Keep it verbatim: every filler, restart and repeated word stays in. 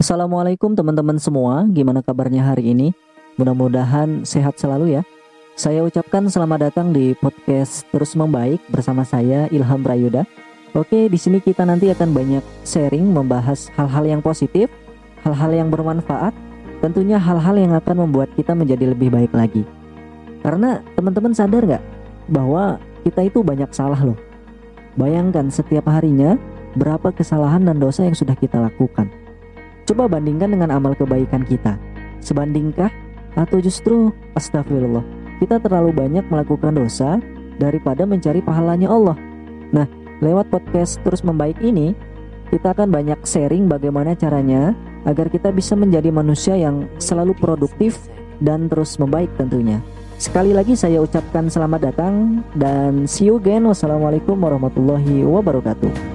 Assalamualaikum teman-teman semua, gimana kabarnya hari ini? Mudah-mudahan sehat selalu ya. Saya ucapkan selamat datang di podcast Terus Membaik bersama saya Ilham Rayuda. Oke, di sini kita nanti akan banyak sharing membahas hal-hal yang positif, hal-hal yang bermanfaat, tentunya hal-hal yang akan membuat kita menjadi lebih baik lagi. Karena teman-teman sadar nggak bahwa kita itu banyak salah loh. Bayangkan setiap harinya berapa kesalahan dan dosa yang sudah kita lakukan. Coba bandingkan dengan amal kebaikan kita. Sebandingkah atau justru astagfirullah, kita terlalu banyak melakukan dosa daripada mencari pahalanya Allah. Nah, lewat podcast Terus Membaik ini, kita akan banyak sharing bagaimana caranya agar kita bisa menjadi manusia yang selalu produktif dan terus membaik tentunya. Sekali lagi saya ucapkan selamat datang dan see you again. Wassalamualaikum warahmatullahi wabarakatuh.